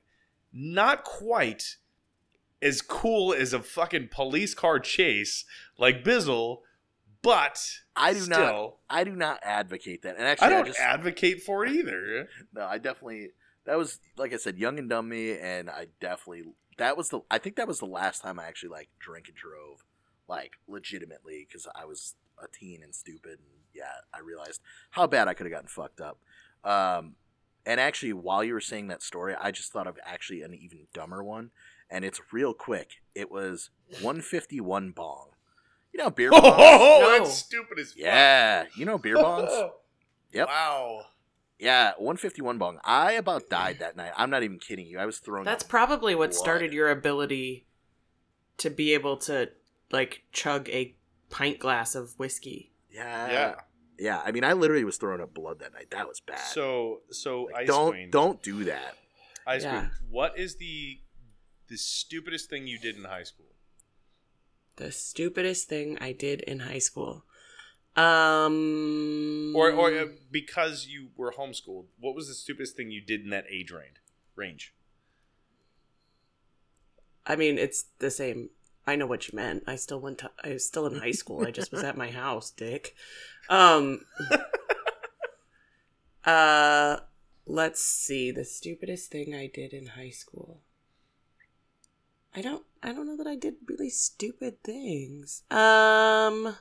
Not quite as cool as a fucking police car chase like Bizzle, but I do not advocate that. And actually, I just advocate for it either. No, I definitely, that was, like I said, young and dumb me, and I definitely, I think that was the last time I actually, like, drank and drove, like, legitimately, because I was a teen and stupid, and yeah, I realized how bad I could have gotten fucked up. And actually, while you were saying that story, I just thought of actually an even dumber one. And it's real quick. It was 151 bong. You know beer bongs? Oh, that's stupid as fuck. Yeah. You know beer bongs? Yep. Wow. Yeah, 151 bong. I about died that night. I'm not even kidding you. I was throwing up. That's probably what started your ability to be able to, like, chug a pint glass of whiskey. Yeah. Yeah. Yeah, I mean, I literally was throwing up blood that night. That was bad. So like, don't do that. Ice Queen, yeah. What is the stupidest thing you did in high school? The stupidest thing I did in high school, or because you were homeschooled, what was the stupidest thing you did in that age range? I mean, it's the same. I know what you meant. I was still in high school. I just was at my house, dick. Let's see. The stupidest thing I did in high school. I don't know that I did really stupid things. I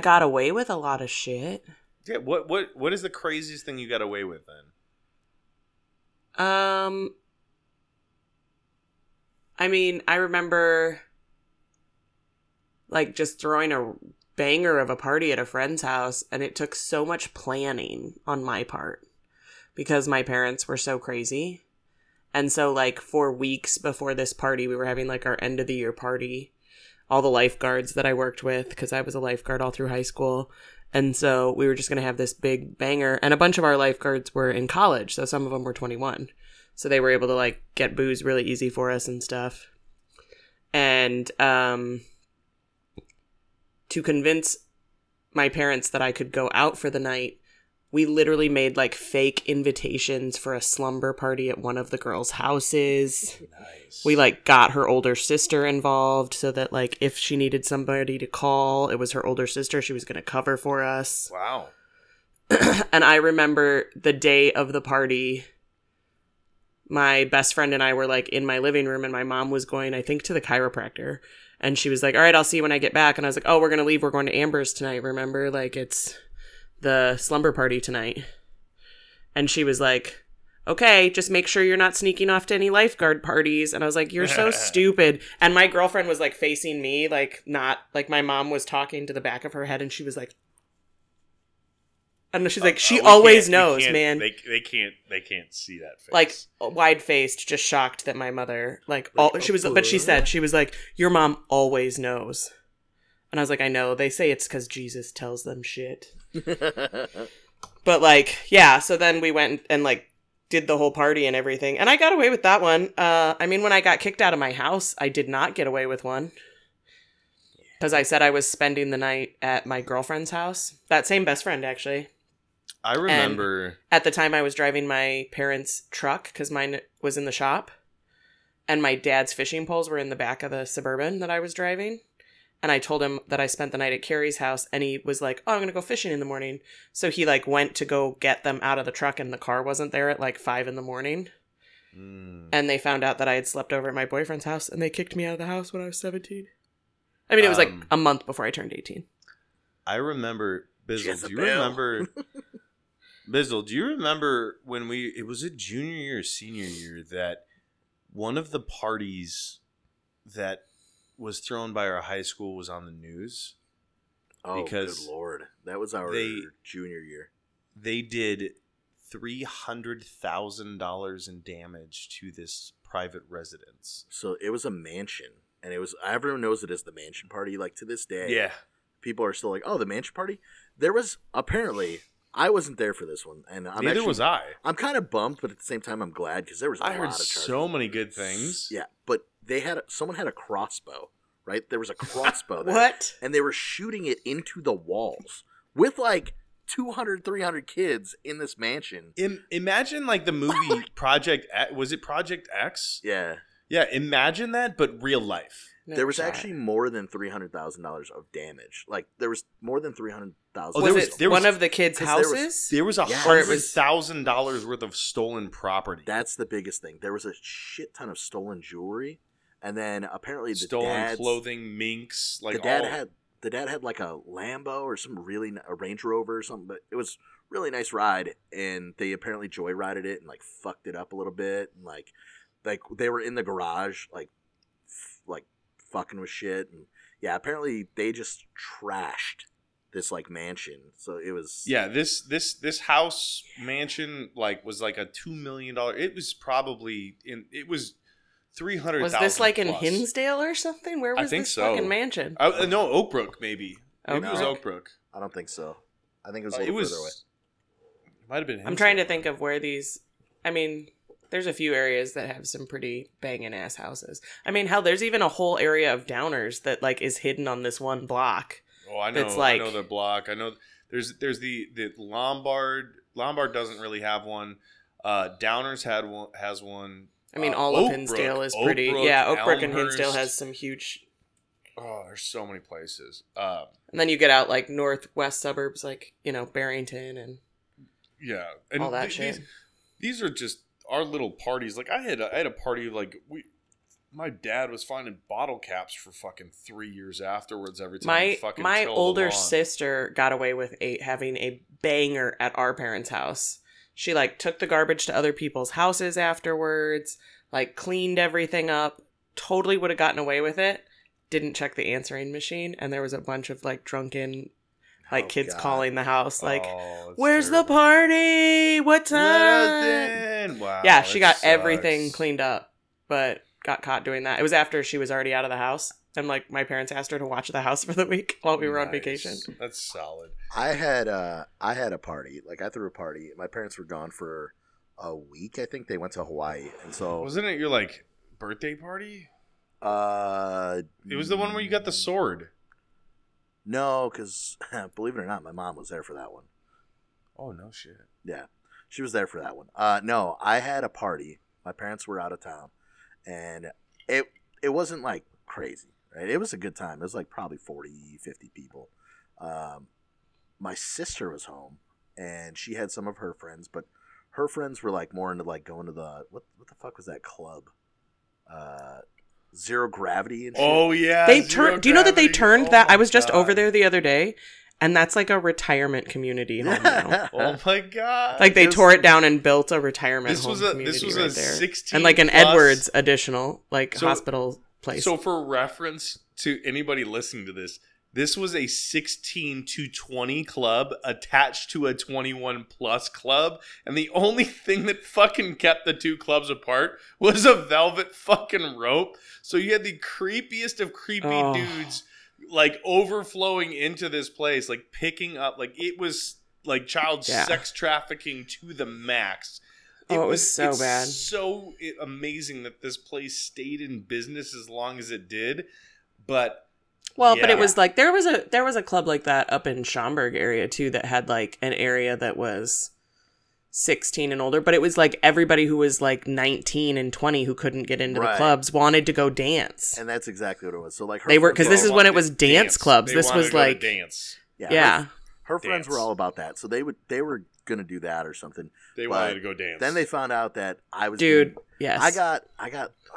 got away with a lot of shit. Yeah. What is the craziest thing you got away with then? I mean, I remember, like, just throwing a banger of a party at a friend's house, and it took so much planning on my part because my parents were so crazy. And so, like, for weeks before this party, we were having, like, our end-of-the-year party, all the lifeguards that I worked with, because I was a lifeguard all through high school. And so we were just going to have this big banger, and a bunch of our lifeguards were in college, so some of them were 21. So they were able to, like, get booze really easy for us and stuff. And to convince my parents that I could go out for the night, we literally made, like, fake invitations for a slumber party at one of the girls' houses. Nice. We, like, got her older sister involved so that, like, if she needed somebody to call, it was her older sister. She was going to cover for us. Wow. And I remember the day of the party, my best friend and I were, like, in my living room, and my mom was going, I think, to the chiropractor. And she was like, all right, I'll see you when I get back. And I was like, oh, we're going to leave. We're going to Amber's tonight, remember? Like, it's the slumber party tonight. And she was like, okay, just make sure you're not sneaking off to any lifeguard parties. And I was like, you're so stupid. And my girlfriend was, like, facing me, like, not, like, my mom was talking to the back of her head, and she was like, and she's like, she always knows, man. They can't see that face. Like, wide-faced, just shocked that my mother, like, she said, your mom always knows. And I was like, I know. They say it's because Jesus tells them shit. But, like, yeah. So then we went and, like, did the whole party and everything. And I got away with that one. I mean, when I got kicked out of my house, I did not get away with one. Because I said I was spending the night at my girlfriend's house. That same best friend, actually. I remember. And at the time, I was driving my parents' truck because mine was in the shop, and my dad's fishing poles were in the back of the Suburban that I was driving. And I told him that I spent the night at Carrie's house, and he was like, oh, I'm going to go fishing in the morning. So he, like, went to go get them out of the truck, and the car wasn't there at, like, 5 in the morning. Mm. And they found out that I had slept over at my boyfriend's house, and they kicked me out of the house when I was 17. I mean, it was, like, a month before I turned 18. I remember, Bizzle, do you remember, when it was a junior year or senior year, that one of the parties that was thrown by our high school was on the news. Oh, because good Lord. That was our junior year. They did $300,000 in damage to this private residence. So it was a mansion. And it was, everyone knows it as the mansion party. Like, to this day, yeah, people are still like, oh, the mansion party? There was, apparently, I wasn't there for this one. And I'm Neither was I. I'm kind of bummed, but at the same time, I'm glad because there was a lot of charges. I heard so many good things. Yeah, but they had, someone had a crossbow, right? There was a crossbow there. What? And they were shooting it into the walls with, like, 200, 300 kids in this mansion. Imagine, like, the movie Project X. Was it Project X? Yeah. Yeah, imagine that, but real life. No, there was actually more than $300,000 of damage. Like, there was more than $300,000. Oh, there was one of the kids' houses? There was $100,000 worth of stolen property. That's the biggest thing. There was a shit ton of stolen jewelry, and then apparently stolen clothing, minks. Like the dad had like a Lambo or some really a Range Rover or something, but it was a really nice ride, and they apparently joyrided it and like fucked it up a little bit, and like. Like, they were in the garage, like fucking with shit. And yeah, apparently they just trashed this, like, mansion. So it was... Yeah, this house mansion, like, was, like, a $2 million... It was probably... It was $300,000. Was this, like, plus. In Hinsdale or something? Where was fucking mansion? No, Oak Brook, maybe. Maybe it was Oak Brook. I don't think so. I think it was a little further away. It might have been Hinsdale. I'm trying to think of where these... I mean... There's a few areas that have some pretty banging ass houses. I mean, hell, there's even a whole area of Downers that like is hidden on this one block. Oh, I know. I know the block. I know there's the Lombard. Lombard doesn't really have one. Downers has one. I mean, all of Hinsdale is pretty. Yeah, Oak Brook and Hinsdale has some huge. Oh, there's so many places. And then you get out like northwest suburbs, like you know Barrington and. Yeah, and all that shit. These are just. Our little parties, like I had a party like my dad was finding bottle caps for fucking 3 years afterwards. Every time my older sister got away with having a banger at our parents' house. She like took the garbage to other people's houses afterwards, like cleaned everything up. Totally would have gotten away with it. Didn't check the answering machine, and there was a bunch of like drunken. Like, kids calling the house, like, where's the party? What time? Wow, yeah, she got everything cleaned up, but got caught doing that. It was after she was already out of the house, and, like, my parents asked her to watch the house for the week while we were on vacation. That's solid. I had a party. Like, I threw a party. My parents were gone for a week, I think. They went to Hawaii, and so... Wasn't it your, like, birthday party? It was the one where you got the sword. No, because believe it or not, my mom was there for that one. Oh, no shit. Yeah, she was there for that one. No, I had a party. My parents were out of town, and it wasn't like crazy, right? It was a good time. It was like probably 40, 50 people. My sister was home, and she had some of her friends, but her friends were like more into like going to the what the fuck was that club? Zero Gravity and shit. Oh yeah, they turned. Do you know that they turned that? I was just over there the other day, and that's like a retirement community home now. Oh my god! Like they tore it down and built a retirement home community. This was a 16 and like an Edwards additional like hospital place. So for reference to anybody listening to this, this was a 16 to 20 club attached to a 21 plus club. And the only thing that fucking kept the two clubs apart was a velvet fucking rope. So you had the creepiest of creepy dudes like overflowing into this place, like picking up, like it was like child sex trafficking to the max. It was so bad. So amazing that this place stayed in business as long as it did. But it was like there was a club like that up in Schaumburg area too that had like an area that was 16 and older, but it was like everybody who was like 19 and 20 who couldn't get into the clubs wanted to go dance, and that's exactly what it was. So like they were because this is when it was dance clubs. This was like dance. Yeah. Her friends were all about that, so they were gonna do that or something. They wanted to go dance. Then they found out that I was yes, I got I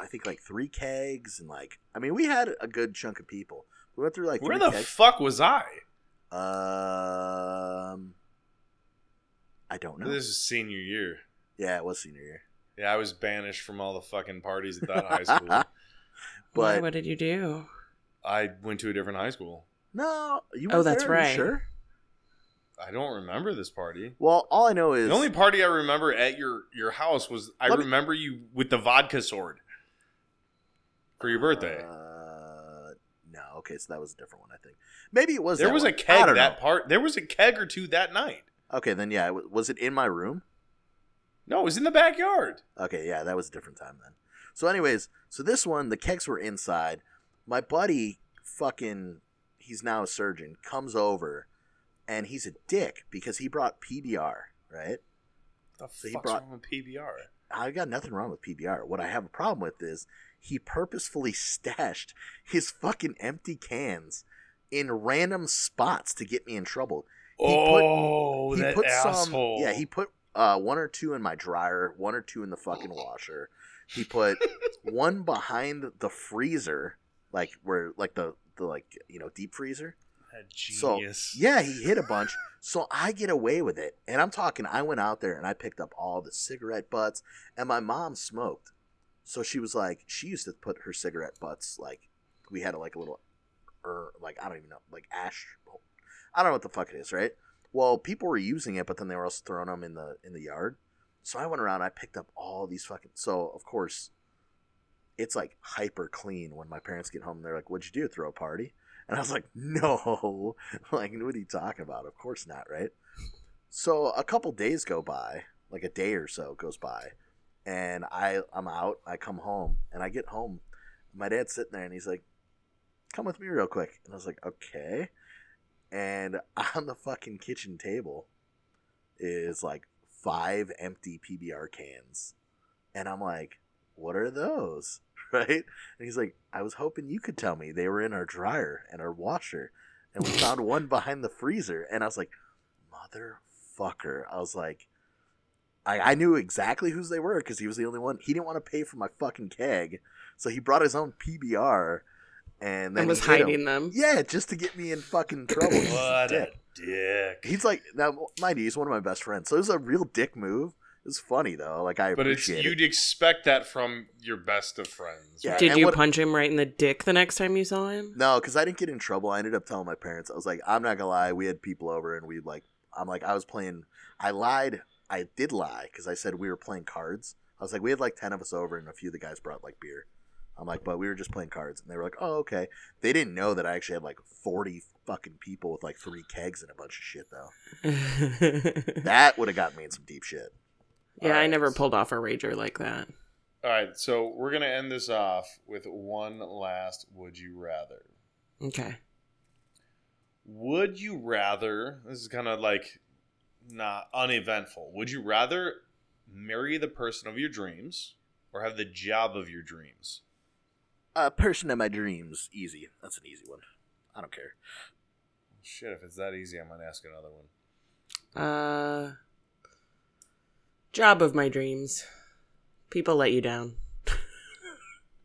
think like 3 kegs and like I mean we had a good chunk of people. We went through like where the kegs. Fuck was I? I don't know. This is senior year. Yeah, it was senior year. Yeah, I was banished from all the fucking parties at that high school. But what did you do? I went to a different high school. No, you went that's there, right. Are you sure? I don't remember this party. Well, all I know is... The only party I remember at your house was... I remember you with the vodka sword for your birthday. No, okay, so that was a different one, I think. Maybe it was there that was one. A keg that part. There was a keg or two that night. Okay, then yeah. Was it in my room? No, it was in the backyard. Okay, yeah, that was a different time then. So anyways, so this one, the kegs were inside. My buddy fucking... He's now a surgeon, comes over, and he's a dick because he brought PBR, right? The fuck's wrong with PBR? I got nothing wrong with PBR. What I have a problem with is he purposefully stashed his fucking empty cans in random spots to get me in trouble. He put asshole. Yeah, he put one or two in my dryer, one or two in the fucking washer. He put one behind the freezer, like where, like the like, you know, deep freezer. Genius. So yeah, he hit a bunch. So I get away with it, and I'm talking, I went out there and I picked up all the cigarette butts, and my mom smoked, so she was like, she used to put her cigarette butts, like we had like a little, or like I don't even know, like ash, I don't know what the fuck it is, right? Well, people were using it, but then they were also throwing them in the yard. So I went around, I picked up all these fucking, so of course it's like hyper clean when my parents get home. They're like, what'd you do? Throw a party? And I was like, no, like, what are you talking about? Of course not. Right. So a couple days go by, like a day or so goes by, and I'm out, I come home, and I get home. My dad's sitting there and he's like, come with me real quick. And I was like, okay. And on the fucking kitchen table is like 5 empty PBR cans. And I'm like, what are those? Right? And he's like, I was hoping you could tell me. They were in our dryer and our washer, and we found one behind the freezer. And I was like, motherfucker. I was like, I knew exactly whose they were because he was the only one. He didn't want to pay for my fucking keg, so he brought his own PBR and then and was hiding them. Yeah, just to get me in fucking trouble. What a dick. He's like, now mind you, he's one of my best friends, so it was a real dick move. It was funny, though. Like, I appreciate it. But you'd expect that from your best of friends. Right? Yeah, did you punch him right in the dick the next time you saw him? No, because I didn't get in trouble. I ended up telling my parents. I was like, I'm not going to lie. We had people over, and we'd like – I'm like, I was playing – I lied. I did lie because I said we were playing cards. I was like, we had like 10 of us over, and a few of the guys brought like beer. I'm like, but we were just playing cards. And they were like, oh, okay. They didn't know that I actually had like 40 fucking people with like 3 kegs and a bunch of shit, though. That would have gotten me in some deep shit. Yeah, right. I never pulled off a rager like that. All right, so we're going to end this off with one last Would You Rather. Okay. Would you rather, this is kind of like not uneventful, would you rather marry the person of your dreams or have the job of your dreams? Person of my dreams, easy. That's an easy one. I don't care. Shit, if it's that easy, I'm going to ask another one. Job of my dreams. People let you down.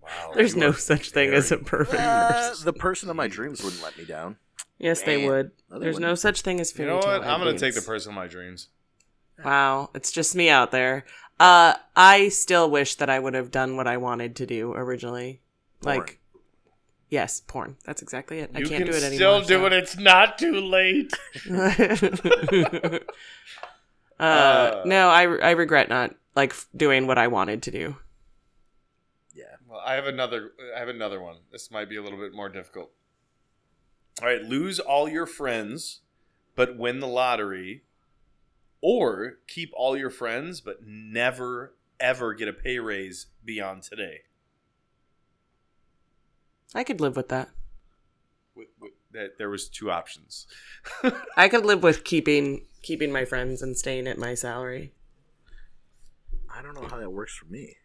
Wow, there's no such thing as a perfect person. The person of my dreams wouldn't let me down. Yes, they would. No, they wouldn't. No such thing as fairy tale. You know what? I'm going to take the person of my dreams. Wow. It's just me out there. I still wish that I would have done what I wanted to do originally. Porn. Like, yes, porn. That's exactly it. I can't do it anymore. You can still do it. It's not too late. No, I regret not like doing what I wanted to do. Yeah. Well, I have another one. This might be a little bit more difficult. All right, lose all your friends but win the lottery, or keep all your friends but never ever get a pay raise beyond today. I could live with that. That there was 2 options. I could live with keeping my friends and staying at my salary. I don't know how that works for me.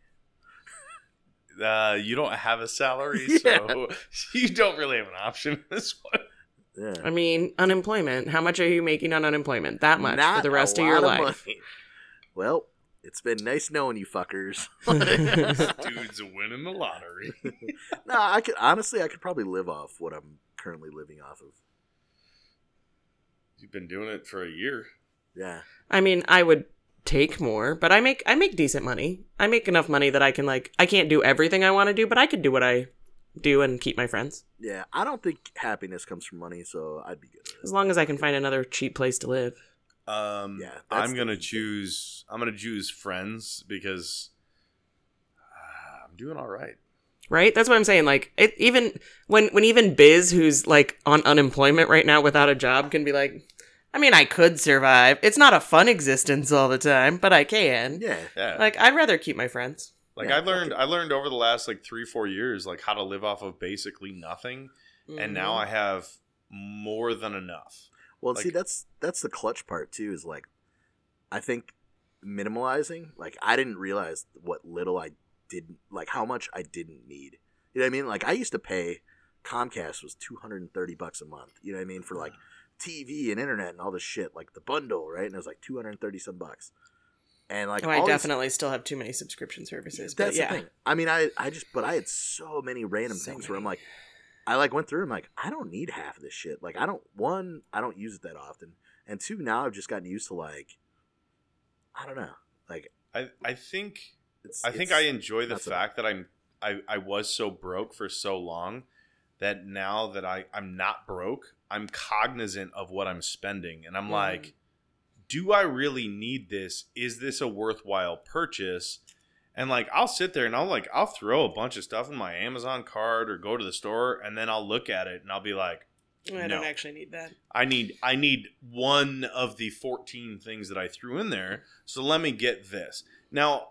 You don't have a salary, so you don't really have an option in this one. Yeah. I mean, unemployment. How much are you making on unemployment? That much not for the rest of your life. Well, it's been nice knowing you fuckers. Dude's winning the lottery. No, I could honestly, I could probably live off what I'm currently living off of. You've been doing it for a year. Yeah. I mean, I would take more, but I make decent money. I make enough money that I can, like, I can't do everything I want to do, but I could do what I do and keep my friends. Yeah, I don't think happiness comes from money, so I'd be good with it. As long as I can find another cheap place to live. Yeah, I'm gonna choose friends because I'm doing all right. Right? That's what I'm saying. Like, it, even when even Biz, who's like on unemployment right now without a job, can be like, I mean, I could survive. It's not a fun existence all the time, but I can. Yeah. Like, I'd rather keep my friends. Like, yeah, I learned over the last like 3-4 years, like how to live off of basically nothing, and now I have more than enough. Well, like, see, that's the clutch part too. Is like, I think minimalizing. Like, I didn't realize what little I didn't like, how much I didn't need. You know what I mean? Like, I used to pay Comcast was $230 a month. You know what I mean, for like TV and internet and all this shit, like the bundle, right? And it was like $230 some bucks. And like, I definitely still have too many subscription services. That's the thing. I mean, I had so many random things where I'm like, I like went through. I'm like, I don't need half of this shit. Like, I don't use it that often, and two, now I've just gotten used to like, I don't know. Like, I think I enjoy the fact that I was so broke for so long that now that I'm not broke, I'm cognizant of what I'm spending, and I'm like, do I really need this? Is this a worthwhile purchase? And like, I'll sit there and I'll throw a bunch of stuff in my Amazon card or go to the store, and then I'll look at it and I'll be like, no, I don't actually need that. I need one of the 14 things that I threw in there. So let me get this. Now,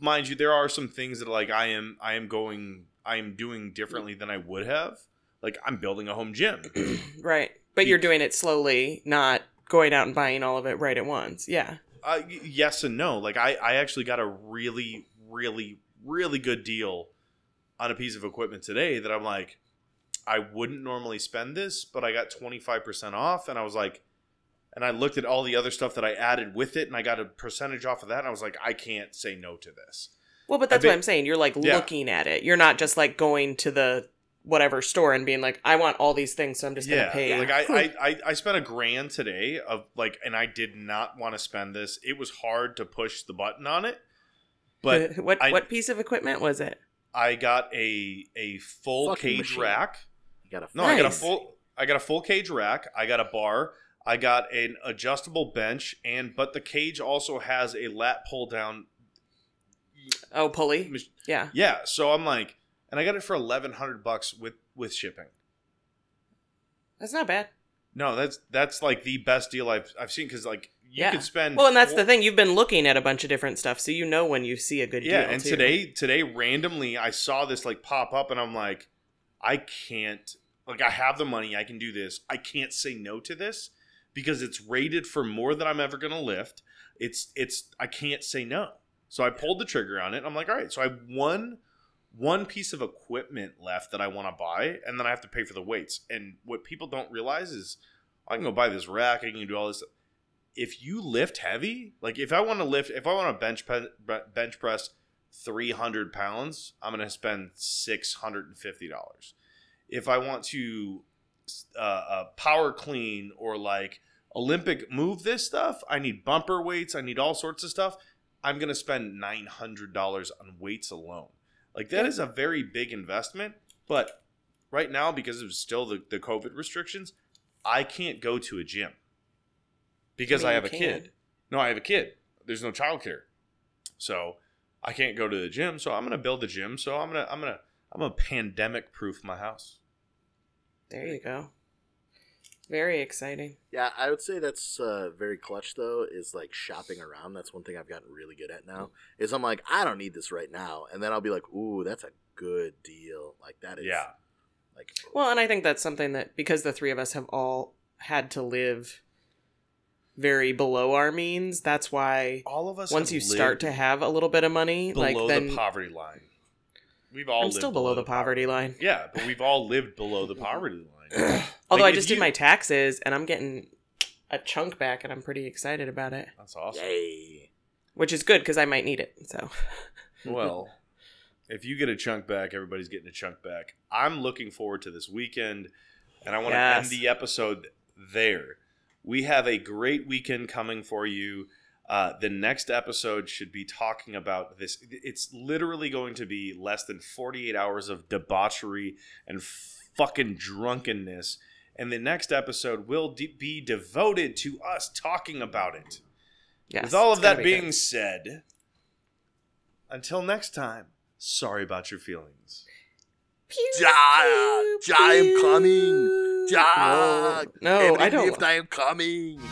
mind you, there are some things that like I am doing differently than I would have. Like, I'm building a home gym. Right. But you're doing it slowly, not going out and buying all of it right at once. Yeah. Yes and no. Like, I actually got a really, really, really good deal on a piece of equipment today that I'm like, I wouldn't normally spend this, but I got 25% off. And I was like, and I looked at all the other stuff that I added with it, and I got a percentage off of that. And I was like, I can't say no to this. Well, but that's what I'm saying. You're like looking at it. You're not just like going to the whatever store and being like, I want all these things, so I'm just gonna pay. Like, I spent $1,000 today of like, and I did not want to spend this. It was hard to push the button on it. But what piece of equipment was it? I got a full fucking cage machine. Rack. You got a full nice. I got a full cage rack. I got a bar. I got an adjustable bench, but the cage also has a lat pull down. Oh, pulley. Yeah. Yeah. So I'm like. And I got it for $1,100 with shipping. That's not bad. No, that's like the best deal I've seen, because like you could spend. Well, and that's the thing, you've been looking at a bunch of different stuff, so you know when you see a good deal. Yeah, and too. Today randomly I saw this like pop up, and I'm like, I can't. Like, I have the money, I can do this. I can't say no to this because it's rated for more than I'm ever gonna lift. It's I can't say no, so I pulled the trigger on it. I'm like, all right, so I won. One piece of equipment left that I want to buy, and then I have to pay for the weights. And what people don't realize is I can go buy this rack. I can do all this. If you lift heavy, like if I want to bench press 300 pounds, I'm going to spend $650. If I want to power clean or like Olympic move this stuff, I need bumper weights. I need all sorts of stuff. I'm going to spend $900 on weights alone. Like, that is a very big investment, but right now, because of still the COVID restrictions, I can't go to a gym because I have a kid. No, I have a kid. There's no childcare, so I can't go to the gym. So I'm gonna build a gym. So I'm gonna pandemic proof my house. There you go. Very exciting. Yeah, I would say that's very clutch, though, is like shopping around. That's one thing I've gotten really good at now, is I'm like, I don't need this right now. And then I'll be like, ooh, that's a good deal. Like, that is. Yeah. Like, well, and I think that's something that, because the three of us have all had to live very below our means, that's why all of us, once you start to have a little bit of money, like then the poverty line. We've all lived still below the poverty line. Yeah, but we've all lived below the poverty line. Although I just did my taxes, and I'm getting a chunk back, and I'm pretty excited about it. That's awesome. Yay. Which is good, because I might need it. So, well, if you get a chunk back, everybody's getting a chunk back. I'm looking forward to this weekend, and I want to end the episode there. We have a great weekend coming for you. The next episode should be talking about this. It's literally going to be less than 48 hours of debauchery and fucking drunkenness. And the next episode will be devoted to us talking about it. Yes, with all of that being said, until next time, sorry about your feelings. Pew, pew, pew. I am coming. Oh, no, I don't. I am coming.